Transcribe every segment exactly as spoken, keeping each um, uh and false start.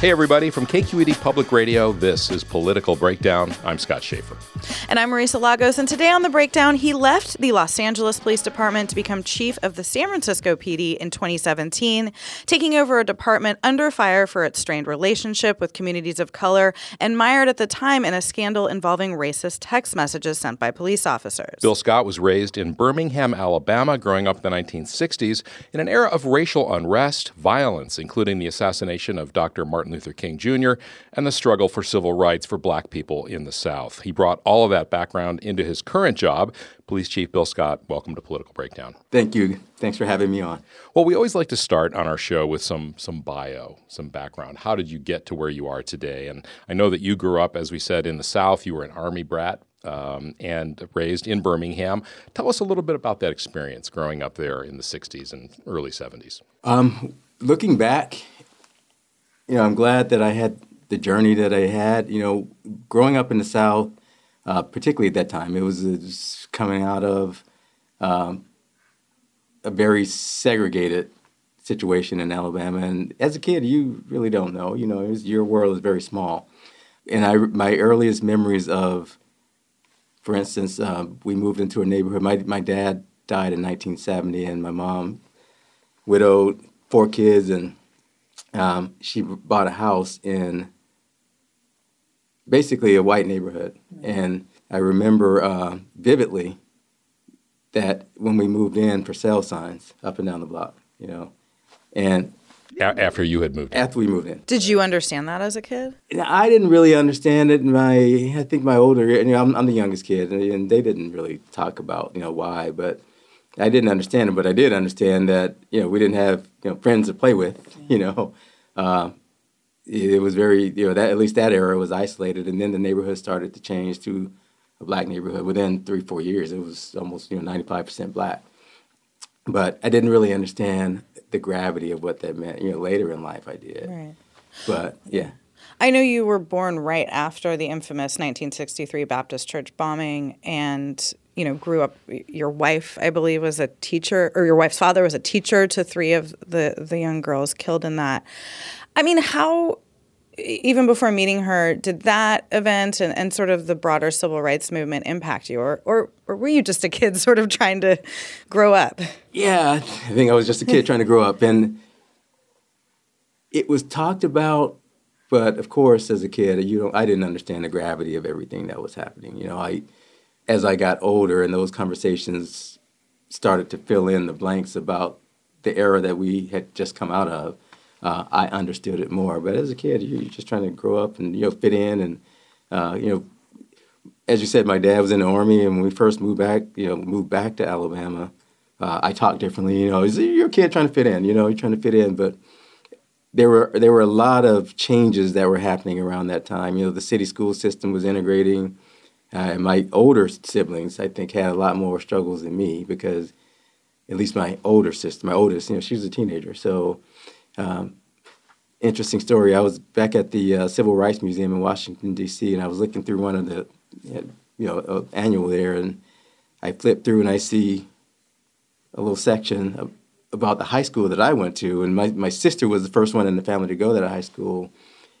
Hey, everybody. From K Q E D Public Radio, this is Political Breakdown. I'm Scott Schaefer. And I'm Marisa Lagos. And today on The Breakdown, he left the Los Angeles Police Department to become chief of the San Francisco P D in twenty seventeen, taking over a department under fire for its strained relationship with communities of color and mired at the time in a scandal involving racist text messages sent by police officers. Bill Scott was raised in Birmingham, Alabama, growing up in the nineteen sixties in an era of racial unrest, violence, including the assassination of Doctor Martin Luther King Junior and the struggle for civil rights for black people in the South. He brought all of that background into his current job. Police Chief Bill Scott, welcome to Political Breakdown. Thank you. Thanks for having me on. Well, we always like to start on our show with some some bio, some background. How did you get to where you are today? And I know that you grew up, as we said, in the South. You were an Army brat um, and raised in Birmingham. Tell us a little bit about that experience growing up there in the sixties and early seventies. Um, looking back, you know, I'm glad that I had the journey that I had. You know, growing up in the South, uh, particularly at that time, it was, it was coming out of um, a very segregated situation in Alabama. And as a kid, you really don't know. You know, it was, your world is very small. And I, my earliest memories of, for instance, uh, we moved into a neighborhood. My my dad died in nineteen seventy, and my mom widowed, four kids, and Um, she bought a house in basically a white neighborhood. And I remember uh, vividly that when we moved in, for sale signs up and down the block, you know. And a- after you had moved in. After we moved in. Did you understand that as a kid? I didn't really understand it. My, I think my older, you know, I'm, I'm the youngest kid, and they didn't really talk about, you know, why, but I didn't understand it, but I did understand that, you know, we didn't have, you know, friends to play with, you know. Uh, it was very, you know, that at least that era was isolated. And then the neighborhood started to change to a black neighborhood. Within three, four years, it was almost, you know, ninety-five percent black. But I didn't really understand the gravity of what that meant. You know, later in life I did. Right. But, yeah. I know you were born right after the infamous nineteen sixty-three Baptist church bombing, and you know, grew up, your wife, I believe, was a teacher, or your wife's father was a teacher to three of the, the young girls killed in that. I mean, how, even before meeting her, did that event and, and sort of the broader civil rights movement impact you? Or, or or were you just a kid sort of trying to grow up? Yeah, I think I was just a kid trying to grow up. And it was talked about, but of course, as a kid, you know, I didn't understand the gravity of everything that was happening. You know, I... As I got older and those conversations started to fill in the blanks about the era that we had just come out of, uh, I understood it more. But as a kid, you're just trying to grow up and, you know, fit in. And, uh, you know, as you said, my dad was in the Army. And when we first moved back, you know, moved back to Alabama, uh, I talked differently. You know, you're a kid trying to fit in, you know, you're trying to fit in. But there were there were a lot of changes that were happening around that time. You know, the city school system was integrating. Uh, and my older siblings, I think, had a lot more struggles than me because, at least my older sister, my oldest, you know, she was a teenager. So, um, interesting story. I was back at the uh, Civil Rights Museum in Washington, D C, and I was looking through one of the, you know, uh, annual there, and I flipped through and I see a little section of, about the high school that I went to, and my, my sister was the first one in the family to go to that high school,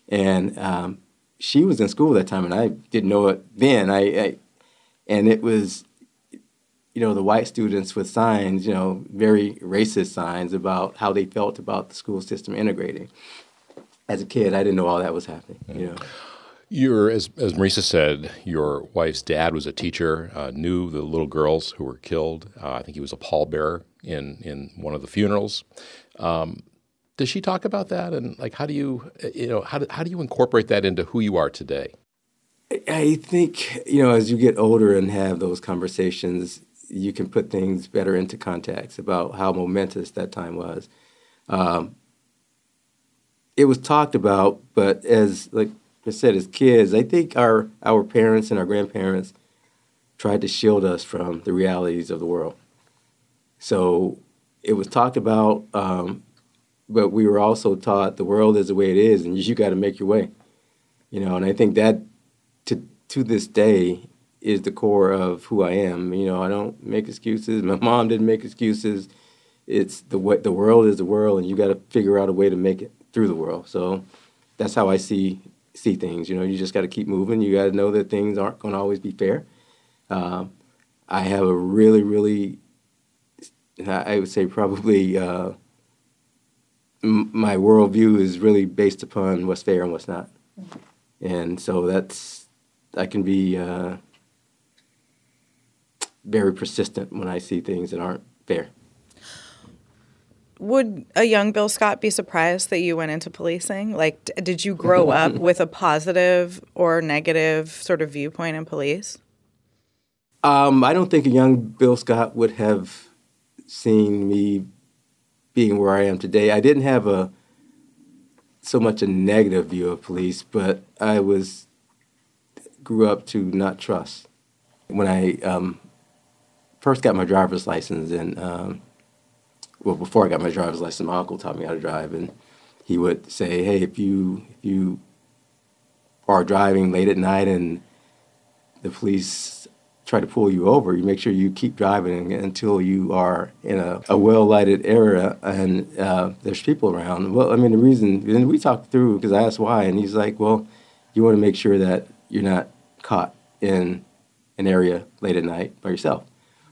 and um, she was in school that time, and I didn't know it then. I, I and it was, you you know, the white students with signs, you know, very racist signs about how they felt about the school system integrating. As a kid, I didn't know all that was happening, yeah. you know. You're, as, as Marisa said, your wife's dad was a teacher, uh, knew the little girls who were killed. Uh, I think he was a pallbearer in, in one of the funerals. Um, does she talk about that? And like, how do you, you know, how do, how do you incorporate that into who you are today? I think, you know, as you get older and have those conversations, you can put things better into context about how momentous that time was. Um, it was talked about, but as, like, I said, as kids, I think our, our parents and our grandparents tried to shield us from the realities of the world. So it was talked about, um, but we were also taught the world is the way it is, and you, you got to make your way. You know, and I think that to to this day is the core of who I am. You know, I don't make excuses. My mom didn't make excuses. It's the way, the world is the world, and you got to figure out a way to make it through the world. So that's how I see. see things, you know, you just got to keep moving. You got to know that things aren't going to always be fair. Um, I have a really, really, I would say probably uh, m- my worldview is really based upon what's fair and what's not. And so that's, I can be uh, very persistent when I see things that aren't fair. Would a young Bill Scott be surprised that you went into policing? Like, d- did you grow up with a positive or negative sort of viewpoint in police? Um, I don't think a young Bill Scott would have seen me being where I am today. I didn't have a so much a negative view of police, but I was grew up to not trust. When I um, first got my driver's license and... Um, Well, before I got my driver's license, my uncle taught me how to drive, and he would say, "Hey, if you if you are driving late at night and the police try to pull you over, you make sure you keep driving until you are in a, a well-lighted area and uh, there's people around." Well, I mean, the reason, and we talked through because I asked why, and he's like, "Well, you want to make sure that you're not caught in an area late at night by yourself."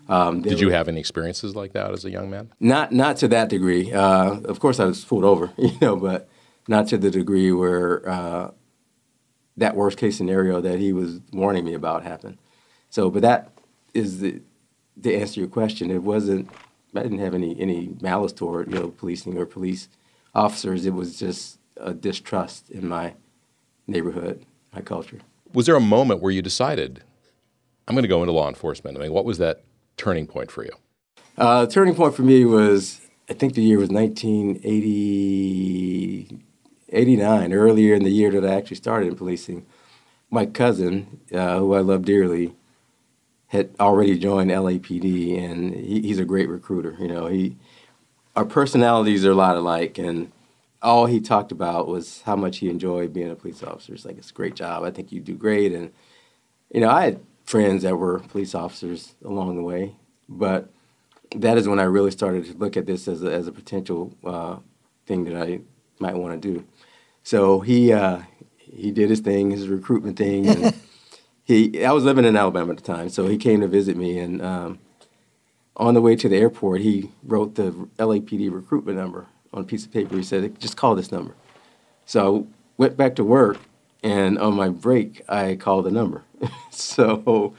Um, Did you have any experiences like that as a young man? Not not to that degree. Uh, of course, I was pulled over, you know, but not to the degree where uh, that worst case scenario that he was warning me about happened. So, but that is the to answer your question. It wasn't. I didn't have any any malice toward, you know, policing or police officers. It was just a distrust in my neighborhood, my culture. Was there a moment where you decided, I'm going to go into law enforcement? I mean, what was that turning point for you? Uh, the turning point for me was, I think the year was nineteen eighty, eighty-nine, earlier in the year that I actually started in policing. My cousin, uh, who I love dearly, had already joined L A P D, and he, he's a great recruiter. You know, he, our personalities are a lot alike, and all he talked about was how much he enjoyed being a police officer. It's like, it's a great job. I think you do great. And, you know, I had friends that were police officers along the way. But that is when I really started to look at this as a, as a potential uh, thing that I might want to do. So he uh, he did his thing, his recruitment thing. And he I was living in Alabama at the time, so he came to visit me. And um, on the way to the airport, he wrote the L A P D recruitment number on a piece of paper. He said, "Just call this number." So I went back to work, and on my break, I called the number. So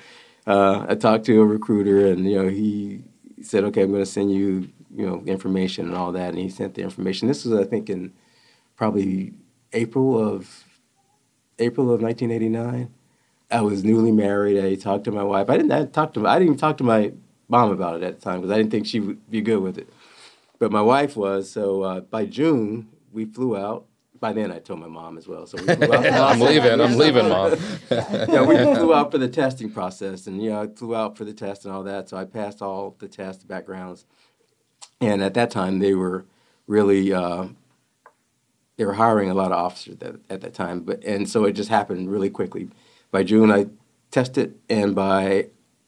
uh, I talked to a recruiter, and, you know, he said, "Okay, I'm going to send you, you know, information and all that." And he sent the information. This was, I think, in probably April of April of nineteen eighty-nine. I was newly married. I talked to my wife. I didn't I talked to I didn't even talk to my mom about it at the time because I didn't think she would be good with it. But my wife was. So uh, by June, we flew out. By then, I told my mom as well. So we flew out. I'm leaving. I'm leaving, Mom. Yeah, we flew out for the testing process, and you know, I flew out for the test and all that. So I passed all the tests, backgrounds, and at that time, they were really uh, they were hiring a lot of officers that, at that time. But and so it just happened really quickly. By June, I tested, and by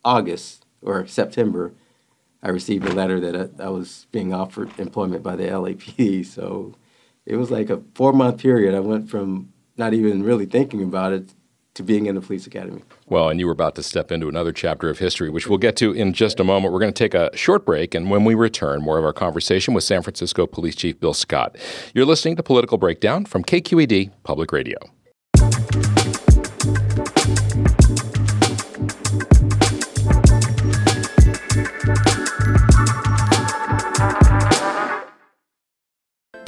August or September, I received a letter that I, I was being offered employment by the L A P D. So it was like a four-month period. I went from not even really thinking about it to being in the police academy. Well, and you were about to step into another chapter of history, which we'll get to in just a moment. We're going to take a short break, and when we return, more of our conversation with San Francisco Police Chief Bill Scott. You're listening to Political Breakdown from K Q E D Public Radio.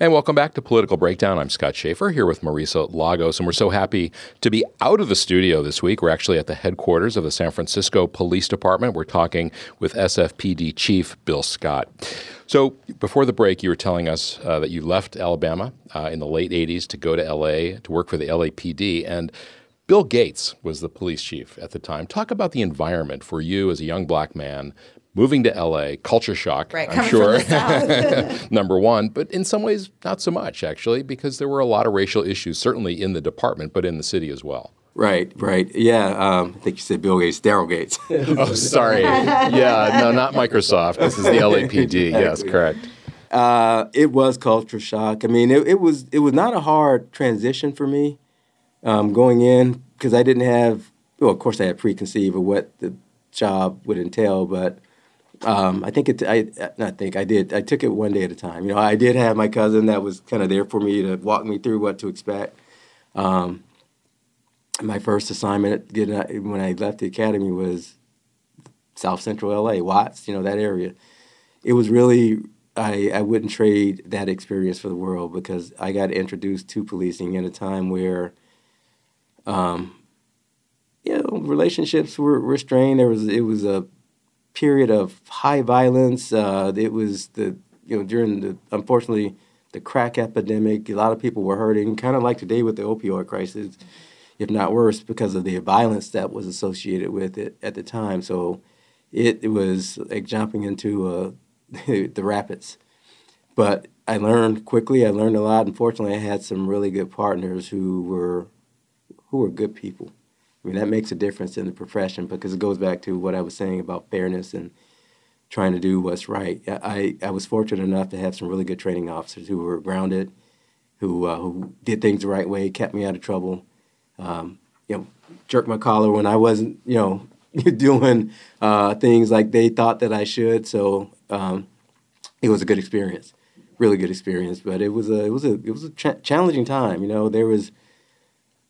And welcome back to Political Breakdown. I'm Scott Schaefer here with Marisa Lagos, and we're so happy to be out of the studio this week. We're actually at the headquarters of the San Francisco Police Department. We're talking with S F P D Chief Bill Scott. So before the break, you were telling us uh, that you left Alabama uh, in the late eighties to go to L A to work for the L A P D, and Bill Gates was the police chief at the time. Talk about the environment for you as a young black man moving to L A, culture shock, right, I'm sure, number one, but in some ways not so much, actually, because there were a lot of racial issues, certainly in the department, but in the city as well. Right, right. Yeah, um, I think you said Bill Gates, Daryl Gates. Oh, sorry. Yeah, no, not Microsoft. This is the L A P D. Yes, correct. Uh, it was culture shock. I mean, it, it was it was not a hard transition for me um, going in, because I didn't have, well, of course I had preconceived of what the job would entail, but Um, I think it. I not think I did. I took it one day at a time. You know, I did have my cousin that was kind of there for me to walk me through what to expect. Um, my first assignment when I left the academy was South Central L A, Watts. You know, that area. It was really. I, I wouldn't trade that experience for the world, because I got introduced to policing in a time where, um, you know, relationships were, were strained. There was it was a period of high violence. Uh, it was the you know during the unfortunately the crack epidemic. A lot of people were hurting, kind of like today with the opioid crisis, if not worse, because of the violence that was associated with it at the time. So it, it was like jumping into uh, the rapids. But I learned quickly. I learned a lot. Unfortunately, I had some really good partners who were who were good people. I mean, that makes a difference in the profession, because it goes back to what I was saying about fairness and trying to do what's right. I, I was fortunate enough to have some really good training officers who were grounded, who uh, who did things the right way, kept me out of trouble, um, you know, jerked my collar when I wasn't, you know, doing uh, things like they thought that I should. So um, it was a good experience, really good experience. But it was a it was a it was a ch- challenging time. You know, there was.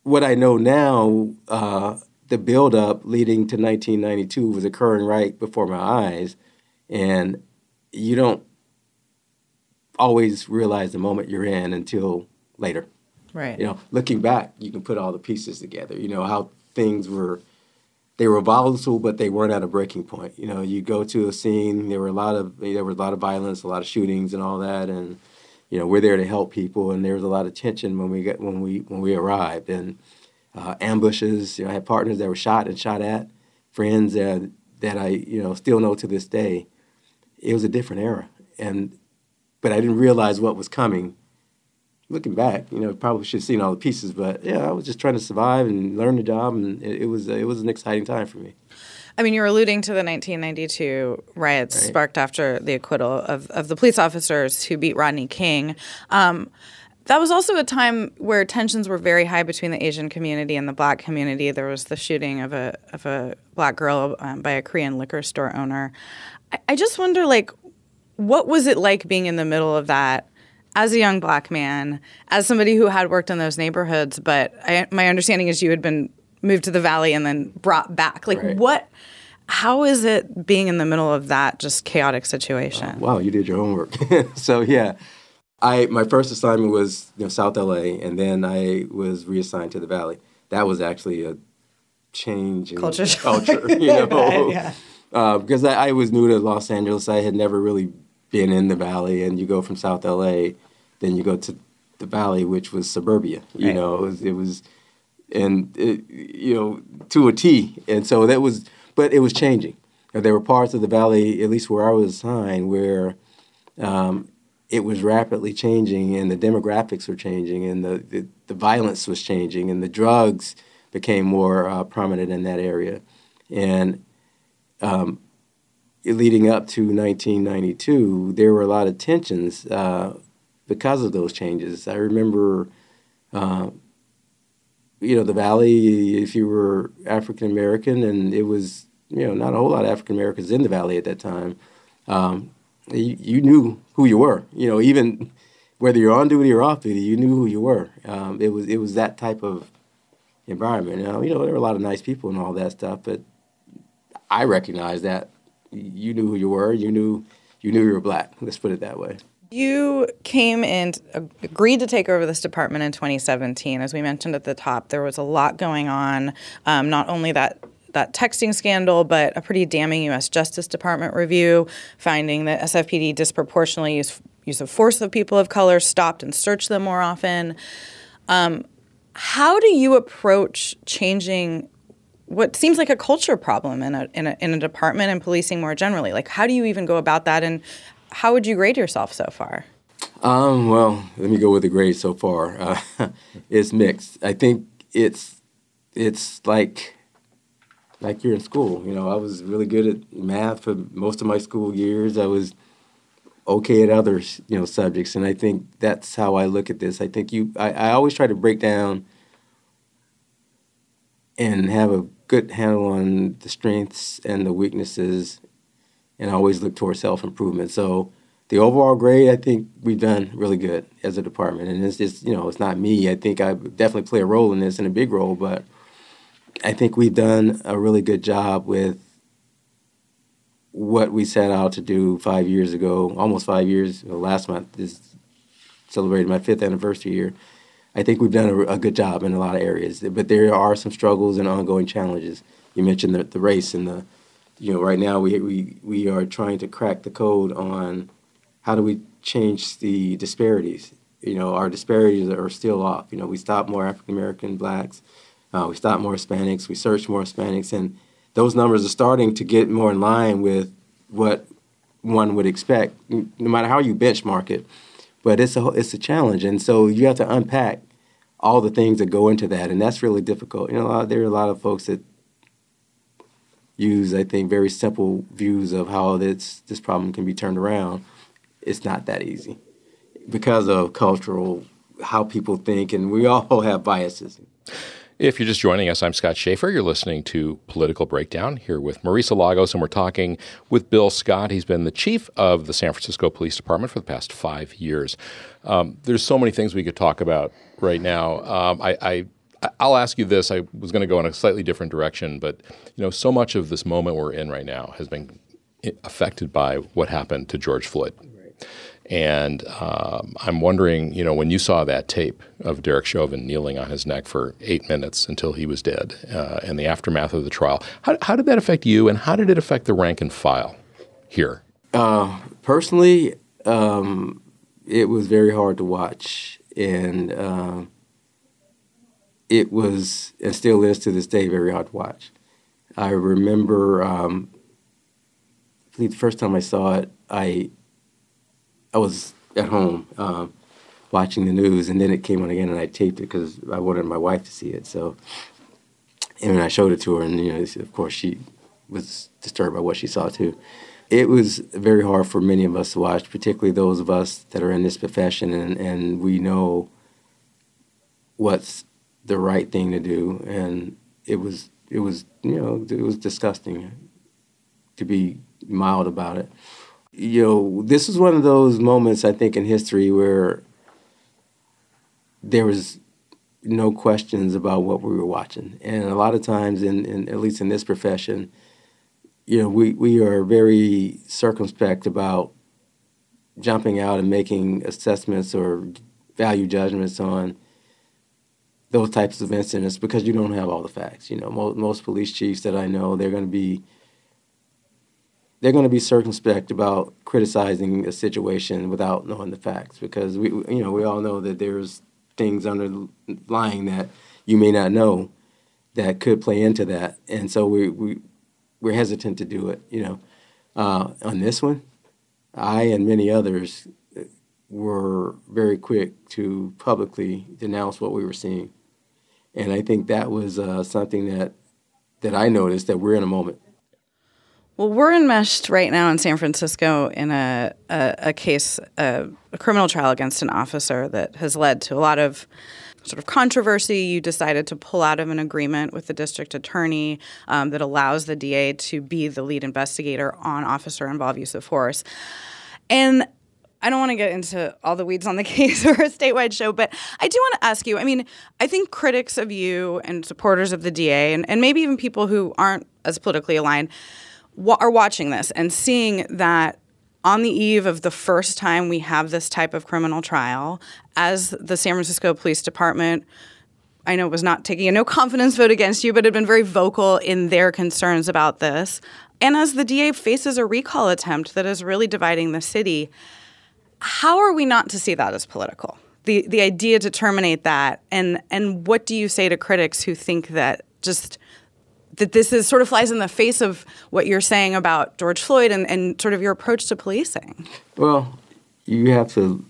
What I know now, uh, the buildup leading to nineteen ninety-two was occurring right before my eyes, and you don't always realize the moment you're in until later. Right. You know, looking back, you can put all the pieces together. You know how things were; they were volatile, but they weren't at a breaking point. You know, you go to a scene. There were a lot of there was a lot of violence, a lot of shootings, and all that, and. You know, we're there to help people, and there was a lot of tension when we got when we when we arrived, and uh, ambushes. You know, I had partners that were shot and shot at, friends uh, that I you know still know to this day. It was a different era, and but I didn't realize what was coming. Looking back, you know, probably should have seen all the pieces, but yeah, I was just trying to survive and learn the job, and it, it was uh, it was an exciting time for me. I mean, you're alluding to the nineteen ninety-two riots right. sparked after the acquittal of, of the police officers who beat Rodney King. Um, that was also a time where tensions were very high between the Asian community and the Black community. There was the shooting of a of a Black girl um, by a Korean liquor store owner. I, I just wonder, like, what was it like being in the middle of that? As a young Black man, as somebody who had worked in those neighborhoods, but I, my understanding is you had been moved to the Valley and then brought back. Like, right. what? How is it being in the middle of that just chaotic situation? Uh, wow, you did your homework. So yeah, I my first assignment was you know, South L A, and then I was reassigned to the Valley. That was actually a change in culture, culture you know, right, yeah. uh, because I, I was new to Los Angeles. I had never really been in the Valley, and you go from South L A. Then you go to the Valley, which was suburbia. You right. know, it was, it was and it, you know, to a T. And so that was, but it was changing. And there were parts of the Valley, at least where I was assigned, where um, it was rapidly changing, and the demographics were changing, and the the, the violence was changing, and the drugs became more uh, prominent in that area, and um, leading up to nineteen ninety-two, there were a lot of tensions. Uh, Because of those changes, I remember, uh, you know, the Valley, if you were African American, and it was, you know, not a whole lot of African Americans in the Valley at that time, um, you, you knew who you were. You know, even whether you're on duty or off duty, you knew who you were. Um, it was it was that type of environment. Now, you know, there were a lot of nice people and all that stuff, but I recognized that you knew who you were. You knew you knew you were Black. Let's put it that way. You came and agreed to take over this department in twenty seventeen. As we mentioned at the top, there was a lot going on, um, not only that that texting scandal, but a pretty damning U S Justice Department review finding that S F P D disproportionately use, use of force of people of color, stopped and searched them more often. Um, how do you approach changing what seems like a culture problem in a, in a, in a department and policing more generally? Like, how do you even go about that, and how would you grade yourself so far? Um, well, let me go with the grade so far. Uh, it's mixed. I think it's it's like like you're in school. You know, I was really good at math for most of my school years. I was okay at other you know subjects, and I think that's how I look at this. I think you. I, I always try to break down and have a good handle on the strengths and the weaknesses, and I always look towards self-improvement. So the overall grade, I think we've done really good as a department. And it's just, you know, it's not me. I think I definitely play a role in this, and a big role, but I think we've done a really good job with what we set out to do five years ago, almost five years, you know, last month. This celebrated my fifth anniversary year. I think we've done a, a good job in a lot of areas, but there are some struggles and ongoing challenges. You mentioned the, the race and the You know, right now we we we are trying to crack the code on how do we change the disparities. You know, our disparities are still off. You know, we stop more African American Blacks, uh, we stop more Hispanics, we search more Hispanics, and those numbers are starting to get more in line with what one would expect, no matter how you benchmark it. But it's a it's a challenge, and so you have to unpack all the things that go into that, and that's really difficult. You know, there are a lot of folks that use, I think, very simple views of how this this problem can be turned around. It's not that easy because of cultural, how people think, and we all have biases. If you're just joining us, I'm Scott Schaefer. You're listening to Political Breakdown here with Marisa Lagos, and we're talking with Bill Scott. He's been the chief of the San Francisco Police Department for the past five years. Um, there's so many things we could talk about right now. Um, I, I I'll ask you this. I was going to go in a slightly different direction, but you know, so much of this moment we're in right now has been affected by what happened to George Floyd. Right. And um, I'm wondering, you know, when you saw that tape of Derek Chauvin kneeling on his neck for eight minutes until he was dead, uh, and the aftermath of the trial, how, how did that affect you, and how did it affect the rank and file here? Uh, personally, um, it was very hard to watch, and uh, it was, and still is to this day, very hard to watch. I remember, um, I believe the first time I saw it, I I was at home um, watching the news, and then it came on again, and I taped it because I wanted my wife to see it. So, and I showed it to her, and you know, of course, she was disturbed by what she saw too. It was very hard for many of us to watch, particularly those of us that are in this profession and, and we know what's the right thing to do. And it was, it was, you know, it was disgusting, to be mild about it. You know, this is one of those moments, I think, in history where there was no questions about what we were watching. And a lot of times, in, in at least in this profession, you know, we, we are very circumspect about jumping out and making assessments or value judgments on those types of incidents because you don't have all the facts. You know, mo- most police chiefs that I know, they're going to be they're going to be circumspect about criticizing a situation without knowing the facts because we, you know, we all know that there's things underlying that you may not know that could play into that, and so we we. We're hesitant to do it, you know. Uh, on this one, I and many others were very quick to publicly denounce what we were seeing. And I think that was uh, something that that I noticed, that we're in a moment. Well, we're enmeshed right now in San Francisco in a, a, a case, a, a criminal trial against an officer that has led to a lot of sort of controversy. You decided to pull out of an agreement with the district attorney um, that allows the D A to be the lead investigator on officer-involved use of force. And I don't want to get into all the weeds on the case for a statewide show, but I do want to ask you, I mean, I think critics of you and supporters of the D A and, and maybe even people who aren't as politically aligned wa- are watching this and seeing that on the eve of the first time we have this type of criminal trial, as the San Francisco Police Department, I know, was not taking a no-confidence vote against you, but had been very vocal in their concerns about this, and as the D A faces a recall attempt that is really dividing the city, how are we not to see that as political? The the idea to terminate that, and and what do you say to critics who think that just that this is sort of flies in the face of what you're saying about George Floyd and, and sort of your approach to policing? Well, you have to,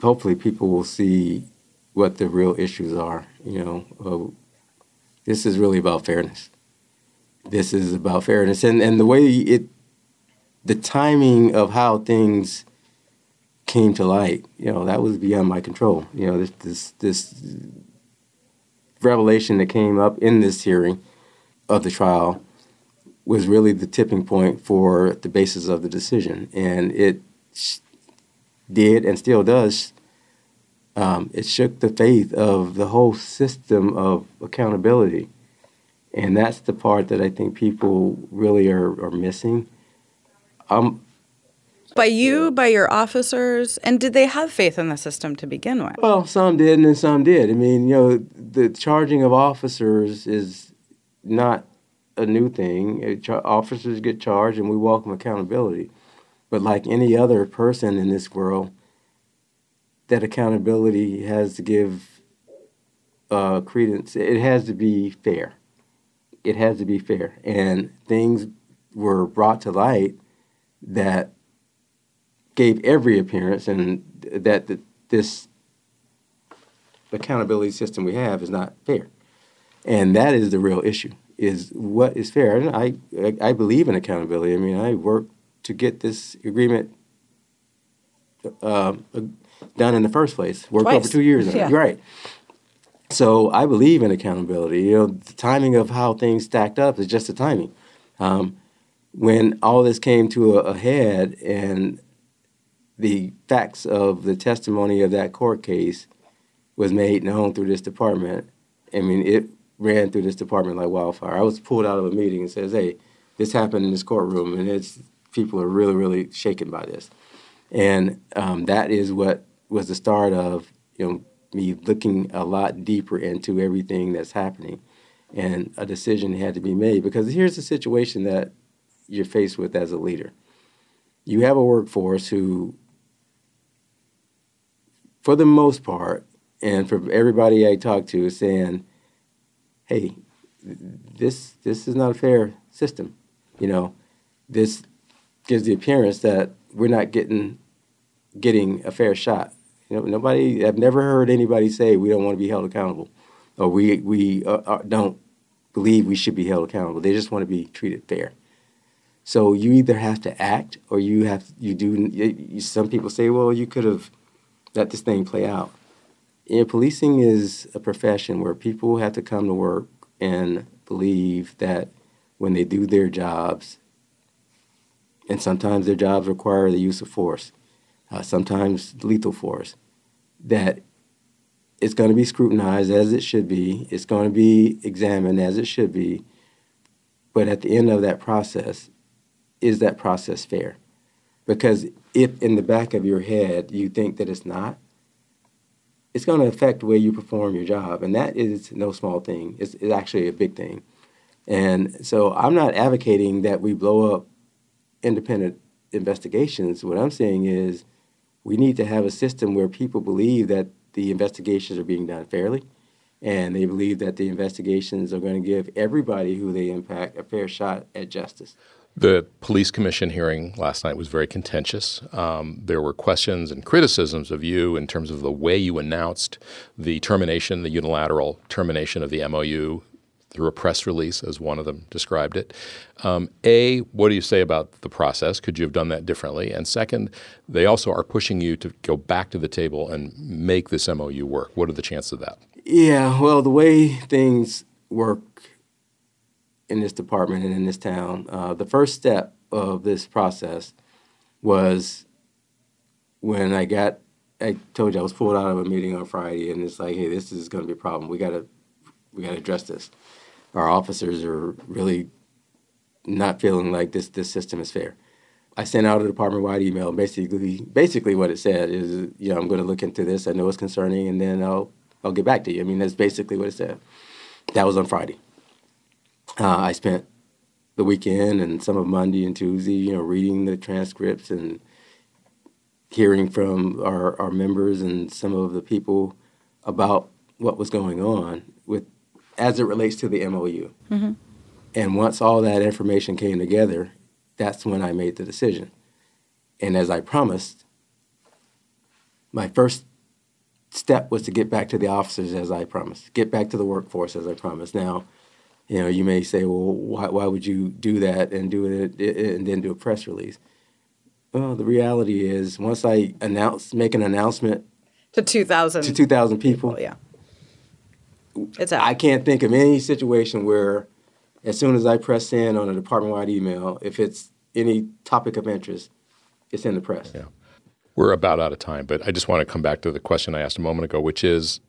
hopefully people will see what the real issues are. You know, uh, this is really about fairness. This is about fairness. And, and the way it, the timing of how things came to light, you know, that was beyond my control. You know, this this, this revelation that came up in this hearing of the trial was really the tipping point for the basis of the decision. And it sh- did and still does. Um, it shook the faith of the whole system of accountability. And that's the part that I think people really are, are missing. Um, by you, by your officers? And did they have faith in the system to begin with? Well, some did and some did. I mean, you know, the charging of officers is not a new thing. It, char- officers get charged, and we welcome accountability. But like any other person in this world, that accountability has to give uh, credence. It has to be fair. It has to be fair. And things were brought to light that gave every appearance, and that the, this accountability system we have is not fair. And that is the real issue, is what is fair. And I, I believe in accountability. I mean, I worked to get this agreement uh, done in the first place. Worked Twice. Over two years. Yeah. Right. So I believe in accountability. You know, the timing of how things stacked up is just the timing. Um, when all this came to a, a head and the facts of the testimony of that court case was made known through this department, I mean, it ran through this department like wildfire. I was pulled out of a meeting and says, hey, this happened in this courtroom, and it's people are really, really shaken by this. And um, that is what was the start of, you know, me looking a lot deeper into everything that's happening. And a decision had to be made, because here's the situation that you're faced with as a leader. You have a workforce who, for the most part, and for everybody I talk to, is saying, hey, this this is not a fair system. You know, this gives the appearance that we're not getting getting a fair shot. You know, nobody, I've never heard anybody say we don't want to be held accountable, or we we uh, don't believe we should be held accountable. They just want to be treated fair. So you either have to act or you have you do. You, some people say, well, you could have let this thing play out. You know, policing is a profession where people have to come to work and believe that when they do their jobs, and sometimes their jobs require the use of force, uh, sometimes lethal force, that it's going to be scrutinized as it should be, it's going to be examined as it should be, but at the end of that process, is that process fair? Because if in the back of your head you think that it's not, it's going to affect the way you perform your job, and that is no small thing. It's, it's actually a big thing. And so I'm not advocating that we blow up independent investigations. What I'm saying is we need to have a system where people believe that the investigations are being done fairly, and they believe that the investigations are going to give everybody who they impact a fair shot at justice. The police commission hearing last night was very contentious. Um, there were questions and criticisms of you in terms of the way you announced the termination, the unilateral termination of the M O U through a press release, as one of them described it. Um, A, what do you say about the process? Could you have done that differently? And second, they also are pushing you to go back to the table and make this M O U work. What are the chances of that? Yeah, well, the way things work in this department and in this town, uh, the first step of this process was when I got, I told you I was pulled out of a meeting on Friday, and it's like, hey, this is going to be a problem. We got to, we got to address this. Our officers are really not feeling like this, this system is fair. I sent out a department-wide email. Basically, basically what it said is, you know, I'm going to look into this. I know it's concerning, and then I'll, I'll get back to you. I mean, that's basically what it said. That was on Friday. Uh, I spent the weekend and some of Monday and Tuesday, you know, reading the transcripts and hearing from our, our members and some of the people about what was going on with as it relates to the M O U. Mm-hmm. And once all that information came together, that's when I made the decision. And as I promised, my first step was to get back to the officers as I promised, get back to the workforce as I promised. Now, you know, you may say, well, why, why would you do that and do it, it and then do a press release? Well, the reality is once I announce, make an announcement to two thousand to two thousand people, people yeah, it's out. I can't think of any situation where as soon as I press send on a department-wide email, if it's any topic of interest, it's in the press. Yeah. We're about out of time, but I just want to come back to the question I asked a moment ago, which is,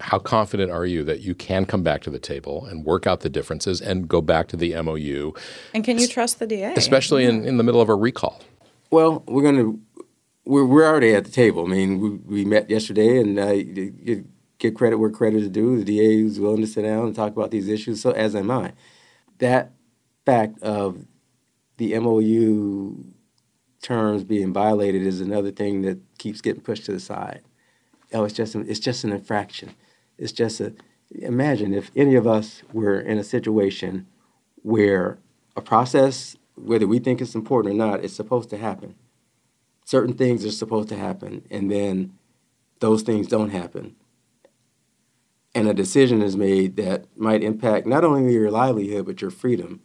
how confident are you that you can come back to the table and work out the differences and go back to the M O U? And can you trust the D A? Especially yeah. in, in the middle of a recall. Well, we're going to we're, – we're already at the table. I mean, we, we met yesterday, and uh, you give credit where credit is due. The D A is willing to sit down and talk about these issues, so as am I. That fact of the M O U terms being violated is another thing that keeps getting pushed to the side. Oh, it's just an, it's just an infraction. It's just a, imagine if any of us were in a situation where a process, whether we think it's important or not, is supposed to happen. Certain things are supposed to happen, and then those things don't happen. And a decision is made that might impact not only your livelihood, but your freedom.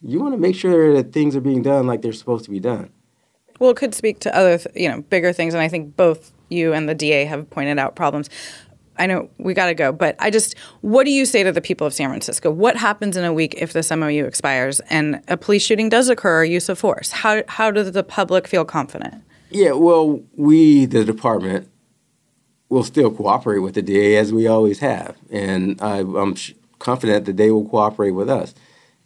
You want to make sure that things are being done like they're supposed to be done. Well, it could speak to other, you know, bigger things, and I think both you and the D A have pointed out problems. I know we got to go, but I just, what do you say to the people of San Francisco? What happens in a week if this M O U expires and a police shooting does occur or use of force? How how does the public feel confident? Yeah, well, we, the department, will still cooperate with the D A as we always have, and I, I'm confident that they will cooperate with us.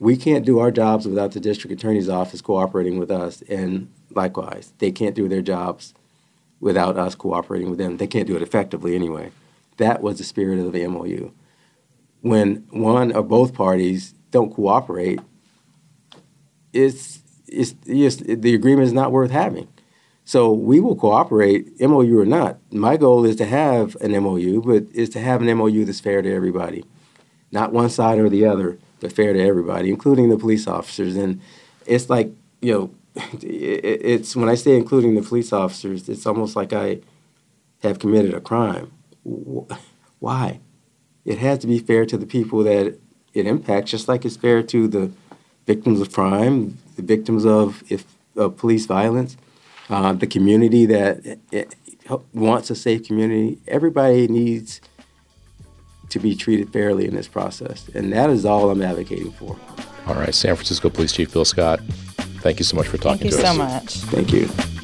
We can't do our jobs without the district attorney's office cooperating with us, and likewise, they can't do their jobs without us cooperating with them. They can't do it effectively anyway. That was the spirit of the M O U. When one or both parties don't cooperate, it's, it's, it's, the agreement is not worth having. So we will cooperate, M O U or not. My goal is to have an M O U, but is to have an M O U that's fair to everybody. Not one side or the other, but fair to everybody, including the police officers. And it's like, you know, it's when I say including the police officers, it's almost like I have committed a crime. Why? It has to be fair to the people that it impacts, just like it's fair to the victims of crime, the victims of if of police violence, uh, the community that it wants a safe community. Everybody needs to be treated fairly in this process, and that is all I'm advocating for. All right, San Francisco Police Chief Bill Scott, thank you so much for talking to us. Thank you so much. Thank you.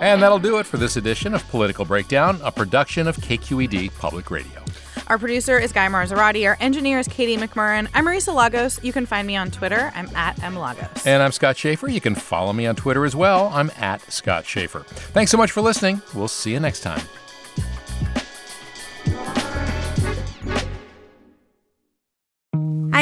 And that'll do it for this edition of Political Breakdown, a production of K Q E D Public Radio. Our producer is Guy Marzorati. Our engineer is Katie McMurrin. I'm Marisa Lagos. You can find me on Twitter. I'm at mlagos. And I'm Scott Schaefer. You can follow me on Twitter as well. I'm at Scott Schaefer. Thanks so much for listening. We'll see you next time. Hi,